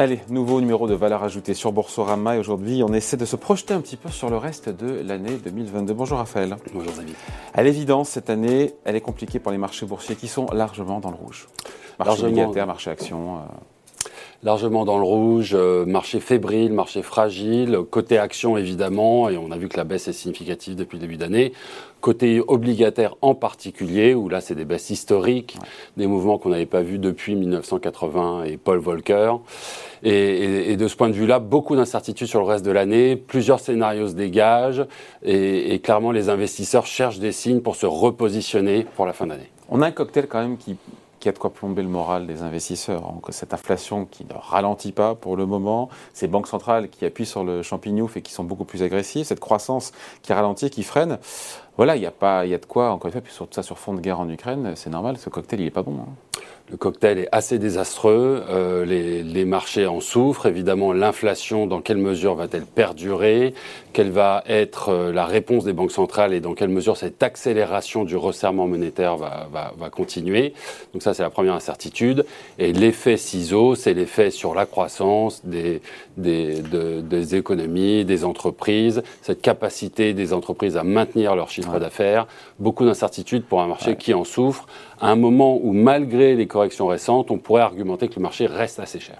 Allez, nouveau numéro de Valeur Ajoutée sur Boursorama et aujourd'hui, on essaie de se projeter un petit peu sur le reste de l'année 2022. Bonjour Raphaël. Bonjour David. À l'évidence, cette année, elle est compliquée pour les marchés boursiers qui sont largement dans le rouge. Marché obligataire, marché action. Largement dans le rouge, marché fébrile, marché fragile, côté action évidemment, et on a vu que la baisse est significative depuis le début d'année, côté obligataire en particulier, où là c'est des baisses historiques, des mouvements qu'on n'avait pas vus depuis 1980 et Paul Volcker, et de ce point de vue-là, beaucoup d'incertitudes sur le reste de l'année, plusieurs scénarios se dégagent, et clairement les investisseurs cherchent des signes pour se repositionner pour la fin d'année. On a un cocktail quand même qui a de quoi plomber le moral des investisseurs. Donc, cette inflation qui ne ralentit pas pour le moment, ces banques centrales qui appuient sur le champignouf et qui sont beaucoup plus agressives, cette croissance qui ralentit, qui freine. Voilà, il y a de quoi, encore une fois, puis surtout ça sur fond de guerre en Ukraine, c'est normal, ce cocktail, il n'est pas bon. Hein. Le cocktail est assez désastreux, les marchés en souffrent, évidemment l'inflation, dans quelle mesure va-t-elle perdurer, quelle va être la réponse des banques centrales et dans quelle mesure cette accélération du resserrement monétaire va continuer. Donc ça c'est la première incertitude. Et l'effet ciseau, c'est l'effet sur la croissance des économies, des entreprises, cette capacité des entreprises à maintenir leur chiffre d'affaires, beaucoup d'incertitudes pour un marché qui en souffre, à un moment où malgré les corrections récentes, on pourrait argumenter que le marché reste assez cher.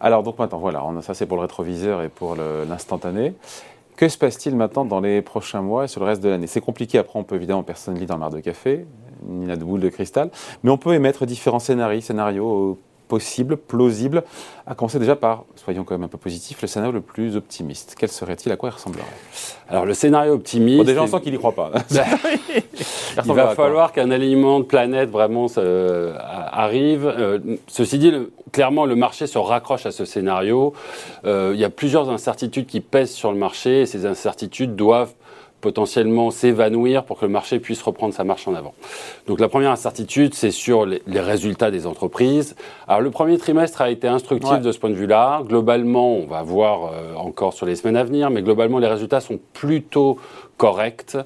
Alors donc maintenant, voilà, ça c'est pour le rétroviseur et pour l'instantané. Que se passe-t-il maintenant dans les prochains mois et sur le reste de l'année ? C'est compliqué, après on peut évidemment, personne ne lit dans le marc de café, ni la boule de cristal, mais on peut émettre différents scénarios possibles, plausibles, à commencer déjà par, soyons quand même un peu positifs, le scénario le plus optimiste. Quel serait-il ? À quoi il ressemblerait ? Alors le scénario optimiste... Bon, déjà on sent qu'il n'y croit pas. Il va falloir qu'un alignement de planètes vraiment arrive. Ceci dit, clairement, le marché se raccroche à ce scénario. Il y a plusieurs incertitudes qui pèsent sur le marché et ces incertitudes doivent potentiellement s'évanouir pour que le marché puisse reprendre sa marche en avant. Donc la première incertitude, c'est sur les résultats des entreprises. Alors le premier trimestre a été instructif de ce point de vue-là. Globalement, on va voir encore sur les semaines à venir, mais globalement les résultats sont plutôt corrects.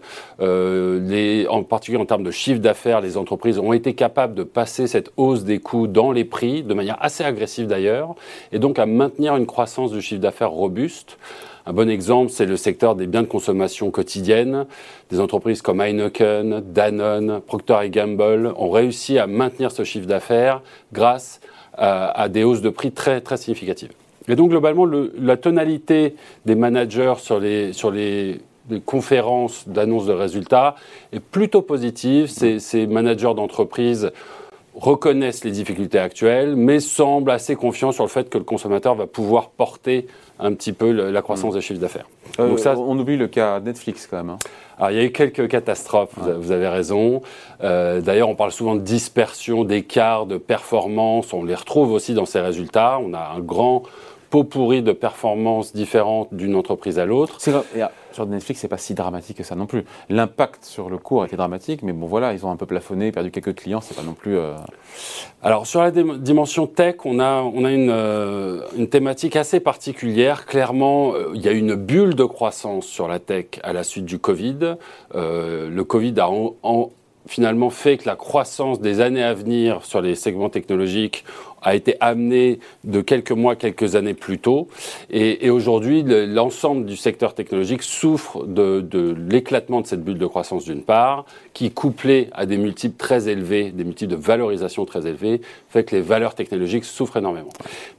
En particulier en termes de chiffre d'affaires, les entreprises ont été capables de passer cette hausse des coûts dans les prix, de manière assez agressive d'ailleurs, et donc à maintenir une croissance du chiffre d'affaires robuste. Un bon exemple, c'est le secteur des biens de consommation quotidienne. Des entreprises comme Heineken, Danone, Procter & Gamble ont réussi à maintenir ce chiffre d'affaires grâce à des hausses de prix très, très significatives. Et donc, globalement, la tonalité des managers sur les conférences d'annonces de résultats est plutôt positive. Ces managers d'entreprise reconnaissent les difficultés actuelles, mais semblent assez confiants sur le fait que le consommateur va pouvoir porter un petit peu la croissance des chiffres d'affaires. Donc ça, on oublie le cas Netflix quand même. Hein. Alors il y a eu quelques catastrophes, vous avez raison. D'ailleurs, on parle souvent de dispersion, d'écart, de performance. On les retrouve aussi dans ces résultats. On a un grand pot pourri de performances différentes d'une entreprise à l'autre. Sur Netflix, c'est pas si dramatique que ça non plus. L'impact sur le cours était dramatique, mais bon voilà, ils ont un peu plafonné, perdu quelques clients, c'est pas non plus... Alors sur la dimension tech, on a une thématique assez particulière. Clairement, il y a une bulle de croissance sur la tech à la suite du Covid. Le Covid a finalement fait que la croissance des années à venir sur les segments technologiques a été amenée de quelques mois, quelques années plus tôt. Et aujourd'hui, l'ensemble du secteur technologique souffre de l'éclatement de cette bulle de croissance d'une part, qui, couplée à des multiples très élevés, des multiples de valorisation très élevés, fait que les valeurs technologiques souffrent énormément.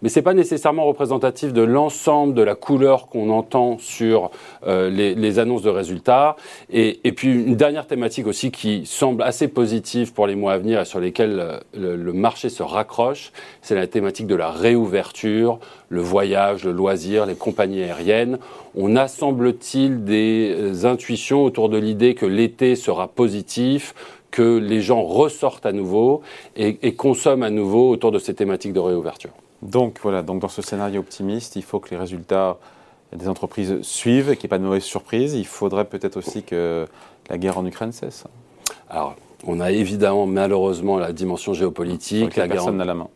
Mais ce n'est pas nécessairement représentatif de l'ensemble de la couleur qu'on entend sur les annonces de résultats. Et puis, une dernière thématique aussi qui semble assez positive pour les mois à venir et sur lesquelles le marché se raccroche, c'est la thématique de la réouverture, le voyage, le loisir, les compagnies aériennes. On a, semble-t-il, des intuitions autour de l'idée que l'été sera positif, que les gens ressortent à nouveau et consomment à nouveau autour de ces thématiques de réouverture. Donc voilà, donc dans ce scénario optimiste, il faut que les résultats des entreprises suivent et qu'il n'y ait pas de mauvaise surprise. Il faudrait peut-être aussi que la guerre en Ukraine cesse. Alors, on a évidemment, malheureusement, la dimension géopolitique. La personne n'a la main.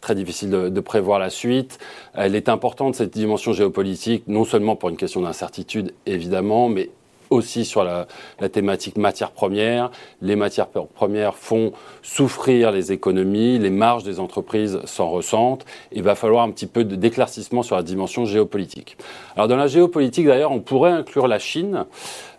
Très difficile de prévoir la suite. Elle est importante, cette dimension géopolitique, non seulement pour une question d'incertitude, évidemment, mais aussi sur la thématique matières premières. Les matières premières font souffrir les économies, les marges des entreprises s'en ressentent. Il va falloir un petit peu d'éclaircissement sur la dimension géopolitique. Alors dans la géopolitique, d'ailleurs, on pourrait inclure la Chine.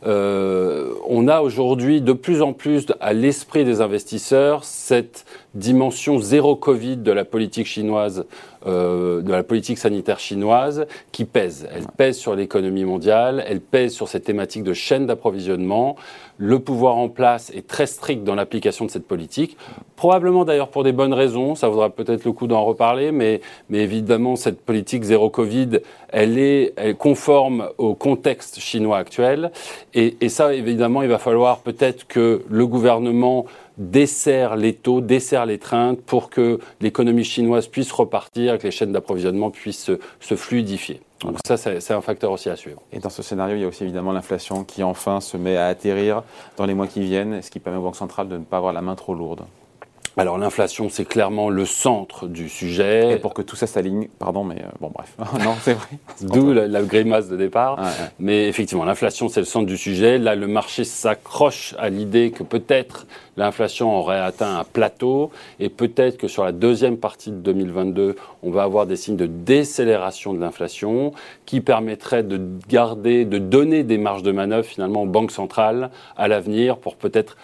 On a aujourd'hui de plus en plus à l'esprit des investisseurs cette dimension zéro Covid de la politique chinoise, de la politique sanitaire chinoise qui pèse. Elle pèse sur l'économie mondiale, elle pèse sur ces thématiques de chaîne d'approvisionnement. Le pouvoir en place est très strict dans l'application de cette politique, probablement d'ailleurs pour des bonnes raisons, ça vaudra peut-être le coup d'en reparler, mais évidemment cette politique zéro Covid, elle est conforme au contexte chinois actuel. Et ça, évidemment, il va falloir peut-être que le gouvernement desserre les taux, desserre les traintes pour que l'économie chinoise puisse repartir, que les chaînes d'approvisionnement puissent se fluidifier. Donc ça, c'est un facteur aussi à suivre. Et dans ce scénario, il y a aussi évidemment l'inflation qui enfin se met à atterrir dans les mois qui viennent, ce qui permet aux banques centrales de ne pas avoir la main trop lourde. Alors l'inflation, c'est clairement le centre du sujet. Et pour que tout ça s'aligne, pardon, mais bon bref, non c'est vrai. D'où la grimace de départ. Ah, ouais. Mais effectivement, l'inflation, c'est le centre du sujet. Là, le marché s'accroche à l'idée que peut-être l'inflation aurait atteint un plateau et peut-être que sur la deuxième partie de 2022, on va avoir des signes de décélération de l'inflation qui permettraient de garder, de donner des marges de manœuvre finalement aux banques centrales à l'avenir pour peut-être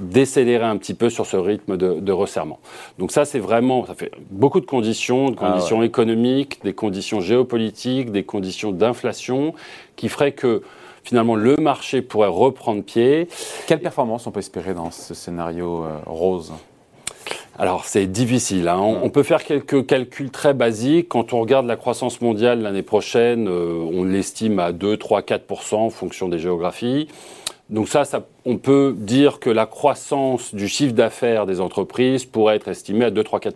décélérer un petit peu sur ce rythme de resserrement. Donc ça, c'est vraiment, ça fait beaucoup de conditions économiques, des conditions géopolitiques, des conditions d'inflation, qui feraient que finalement le marché pourrait reprendre pied. Quelle performance on peut espérer dans ce scénario rose ? Alors c'est difficile, hein. On peut faire quelques calculs très basiques. Quand on regarde la croissance mondiale l'année prochaine, on l'estime à 2, 3, 4% en fonction des géographies. Donc ça, on peut dire que la croissance du chiffre d'affaires des entreprises pourrait être estimée à 2, 3, 4%.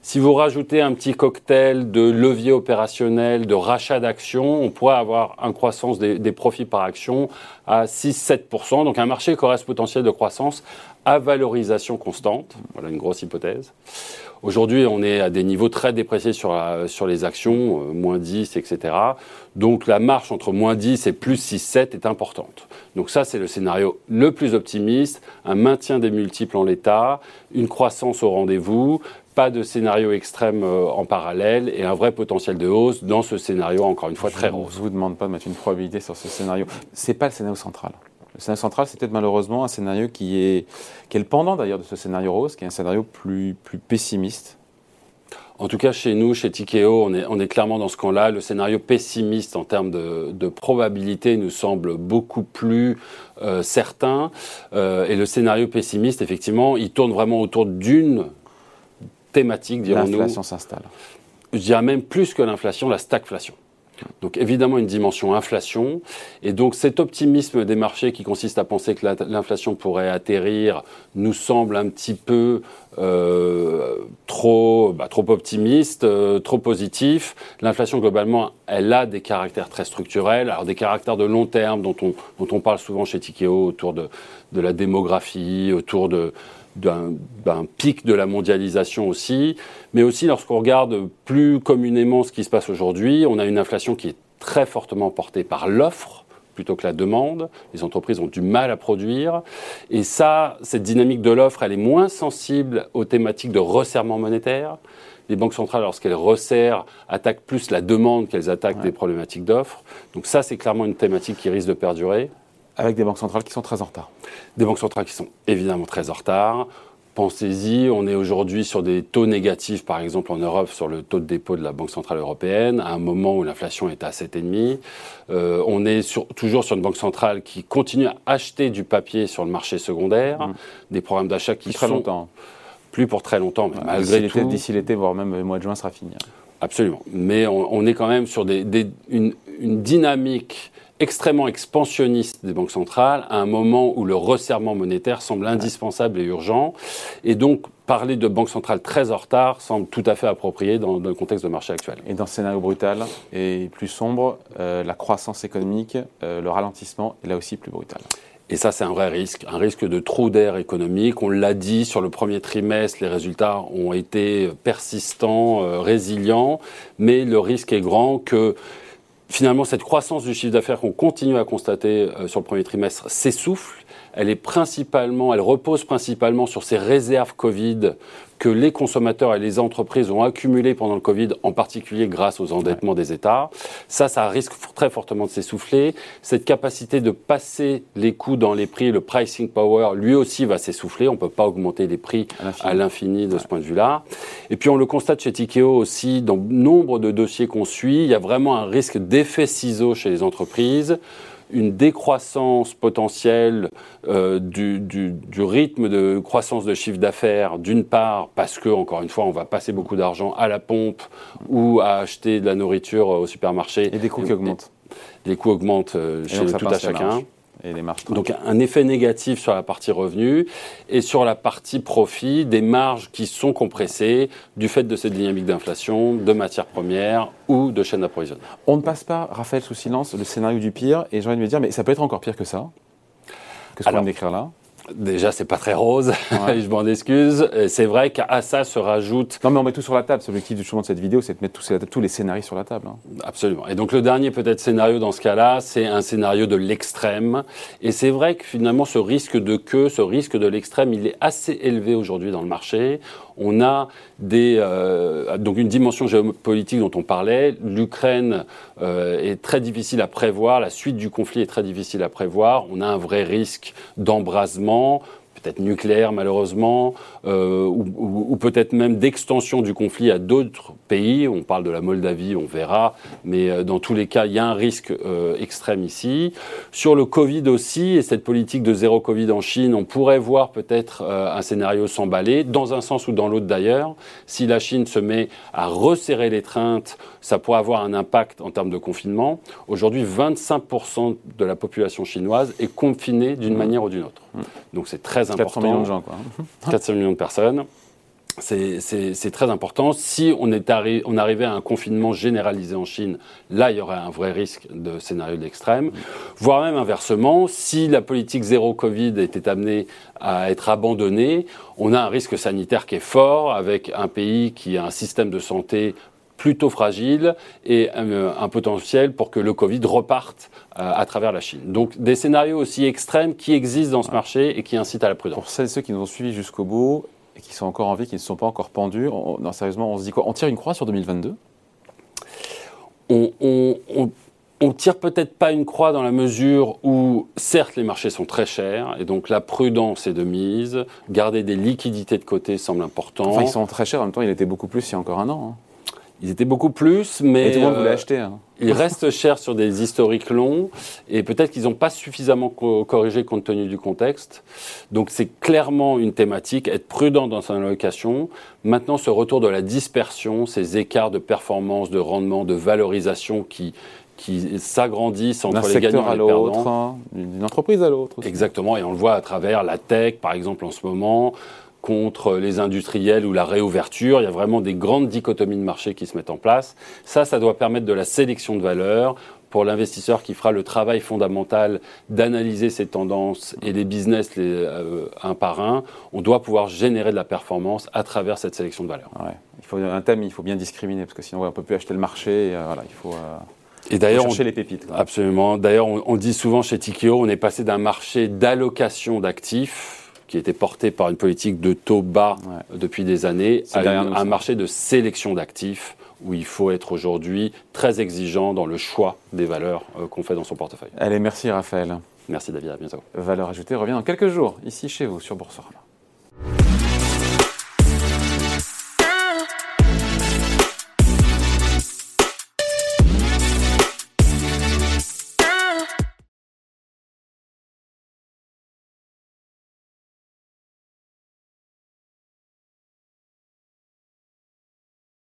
Si vous rajoutez un petit cocktail de levier opérationnel, de rachat d'actions, on pourrait avoir une croissance des profits par action à 6, 7%. Donc un marché qui aurait ce potentiel de croissance à valorisation constante. Voilà une grosse hypothèse. Aujourd'hui, on est à des niveaux très dépréciés sur les actions, moins 10, etc. Donc la marche entre moins 10 et plus 6, 7 est importante. Donc ça, c'est le scénario le plus optimiste, un maintien des multiples en l'état, une croissance au rendez-vous, pas de scénario extrême en parallèle et un vrai potentiel de hausse dans ce scénario, encore une fois, très rose. Je ne vous demande pas de mettre une probabilité sur ce scénario. Ce n'est pas le scénario central. Le scénario central, c'est peut-être malheureusement un scénario qui est le pendant d'ailleurs de ce scénario rose, qui est un scénario plus pessimiste. En tout cas, chez nous, chez Tikehau, on est clairement dans ce camp-là. Le scénario pessimiste en termes de probabilité nous semble beaucoup plus certain. Et le scénario pessimiste, effectivement, il tourne vraiment autour d'une thématique, dirons-nous. L'inflation s'installe. Je dirais même plus que l'inflation, la stagflation. Donc évidemment une dimension inflation et donc cet optimisme des marchés qui consiste à penser que l'inflation pourrait atterrir nous semble un petit peu trop optimiste, trop positif. L'inflation globalement elle a des caractères très structurels, alors des caractères de long terme dont on parle souvent chez Tikehau autour de la démographie, autour d'un pic de la mondialisation aussi, mais aussi lorsqu'on regarde plus communément ce qui se passe aujourd'hui, on a une inflation qui est très fortement portée par l'offre plutôt que la demande. Les entreprises ont du mal à produire. Et ça, cette dynamique de l'offre, elle est moins sensible aux thématiques de resserrement monétaire. Les banques centrales, lorsqu'elles resserrent, attaquent plus la demande qu'elles attaquent des problématiques d'offre. Donc ça, c'est clairement une thématique qui risque de perdurer. Avec des banques centrales qui sont très en retard. Des banques centrales qui sont évidemment très en retard. Pensez-y, on est aujourd'hui sur des taux négatifs, par exemple en Europe, sur le taux de dépôt de la Banque Centrale Européenne, à un moment où l'inflation est à 7,5. On est toujours sur une banque centrale qui continue à acheter du papier sur le marché secondaire, des programmes d'achat qui sont... Plus pour très longtemps, mais malgré tout... D'ici l'été, voire même le mois de juin sera fini. Absolument. Mais on est quand même sur une dynamique extrêmement expansionniste des banques centrales, à un moment où le resserrement monétaire semble indispensable et urgent. Et donc, parler de banques centrales très en retard semble tout à fait approprié dans le contexte de marché actuel. Et dans ce scénario brutal et plus sombre, la croissance économique, le ralentissement est là aussi plus brutal. Et ça, c'est un vrai risque, de trou d'air économique. On l'a dit, sur le premier trimestre, les résultats ont été persistants, résilients, mais le risque est grand que finalement, cette croissance du chiffre d'affaires qu'on continue à constater sur le premier trimestre s'essouffle. Elle repose principalement sur ces réserves Covid que les consommateurs et les entreprises ont accumulées pendant le Covid, en particulier grâce aux endettements des États. Ça risque très fortement de s'essouffler. Cette capacité de passer les coûts dans les prix, le pricing power, lui aussi va s'essouffler. On ne peut pas augmenter les prix à l'infini de ce point de vue-là. Et puis, on le constate chez Tikehau aussi, dans nombre de dossiers qu'on suit, il y a vraiment un risque d'effet ciseau chez les entreprises, une décroissance potentielle du rythme de croissance de chiffre d'affaires, d'une part, parce que, encore une fois, on va passer beaucoup d'argent à la pompe ou à acheter de la nourriture au supermarché. Et des coûts qui augmentent. Les coûts augmentent chez tout à chacun. Et les marges. Donc un effet négatif sur la partie revenu et sur la partie profit, des marges qui sont compressées du fait de cette dynamique d'inflation, de matières premières ou de chaînes d'approvisionnement. On ne passe pas, Raphaël, sous silence le scénario du pire, et j'ai envie de me dire, mais ça peut être encore pire que ça. Qu'est-ce qu'on va décrire là ? Déjà, c'est pas très rose, ouais. Je m'en excuse. Et c'est vrai qu'à ça se rajoute... Non, mais on met tout sur la table. C'est l'objectif de cette vidéo, c'est de mettre tous les scénarios sur la table. Hein. Absolument. Et donc, le dernier peut-être scénario dans ce cas-là, c'est un scénario de l'extrême. Et c'est vrai que finalement, ce risque de l'extrême, il est assez élevé aujourd'hui dans le marché. On a donc une dimension géopolitique dont on parlait. L'Ukraine est très difficile à prévoir. La suite du conflit est très difficile à prévoir. On a un vrai risque d'embrasement, peut-être nucléaire malheureusement, ou peut-être même d'extension du conflit à d'autres pays. On parle de la Moldavie, on verra, mais dans tous les cas, il y a un risque extrême ici. Sur le Covid aussi, et cette politique de zéro Covid en Chine, on pourrait voir peut-être un scénario s'emballer, dans un sens ou dans l'autre d'ailleurs. Si la Chine se met à resserrer les l'étreinte, ça pourrait avoir un impact en termes de confinement. Aujourd'hui, 25% de la population chinoise est confinée d'une manière ou d'une autre. Donc c'est très important. 400 millions de gens, quoi. 400 millions de personnes. C'est très important. Si on arrivait à un confinement généralisé en Chine, là, il y aurait un vrai risque de scénario d'extrême. Voire même inversement, si la politique zéro Covid était amenée à être abandonnée, on a un risque sanitaire qui est fort, avec un pays qui a un système de santé plutôt fragile et un potentiel pour que le Covid reparte à travers la Chine. Donc des scénarios aussi extrêmes qui existent dans ce marché et qui incitent à la prudence. Pour celles et ceux qui nous ont suivis jusqu'au bout et qui sont encore en vie, qui ne sont pas encore pendus, sérieusement, on se dit quoi ? On tire une croix sur 2022 ? On tire peut-être pas une croix dans la mesure où, certes, les marchés sont très chers et donc la prudence est de mise. Garder des liquidités de côté semble important. Enfin, ils sont très chers. En même temps, il était beaucoup plus il y a encore un an. Hein. Ils étaient beaucoup plus, mais tout le monde voulait acheter. Hein. Ils restent chers sur des historiques longs et peut-être qu'ils n'ont pas suffisamment corrigé compte tenu du contexte. Donc c'est clairement une thématique, être prudent dans son allocation. Maintenant, ce retour de la dispersion, ces écarts de performance, de rendement, de valorisation qui s'agrandissent entre les gagnants et les perdants. D'un secteur à l'autre, d'une entreprise à l'autre. Aussi. Exactement, et on le voit à travers la tech, par exemple, en ce moment, contre les industriels ou la réouverture. Il y a vraiment des grandes dichotomies de marché qui se mettent en place. Ça doit permettre de la sélection de valeurs pour l'investisseur qui fera le travail fondamental d'analyser ces tendances et les business un par un. On doit pouvoir générer de la performance à travers cette sélection de valeurs. Ouais. Il faut un thème, il faut bien discriminer parce que sinon on ne peut plus acheter le marché. Il faut... Et d'ailleurs, on cherche les pépites. Quoi. Absolument. D'ailleurs, on dit souvent chez Tikehau, on est passé d'un marché d'allocation d'actifs qui était porté par une politique de taux bas depuis des années, à un marché de sélection d'actifs où il faut être aujourd'hui très exigeant dans le choix des valeurs qu'on fait dans son portefeuille. Allez, merci Raphaël. Merci David, à bientôt. Valeur ajoutée revient dans quelques jours, ici chez vous, sur Boursorama.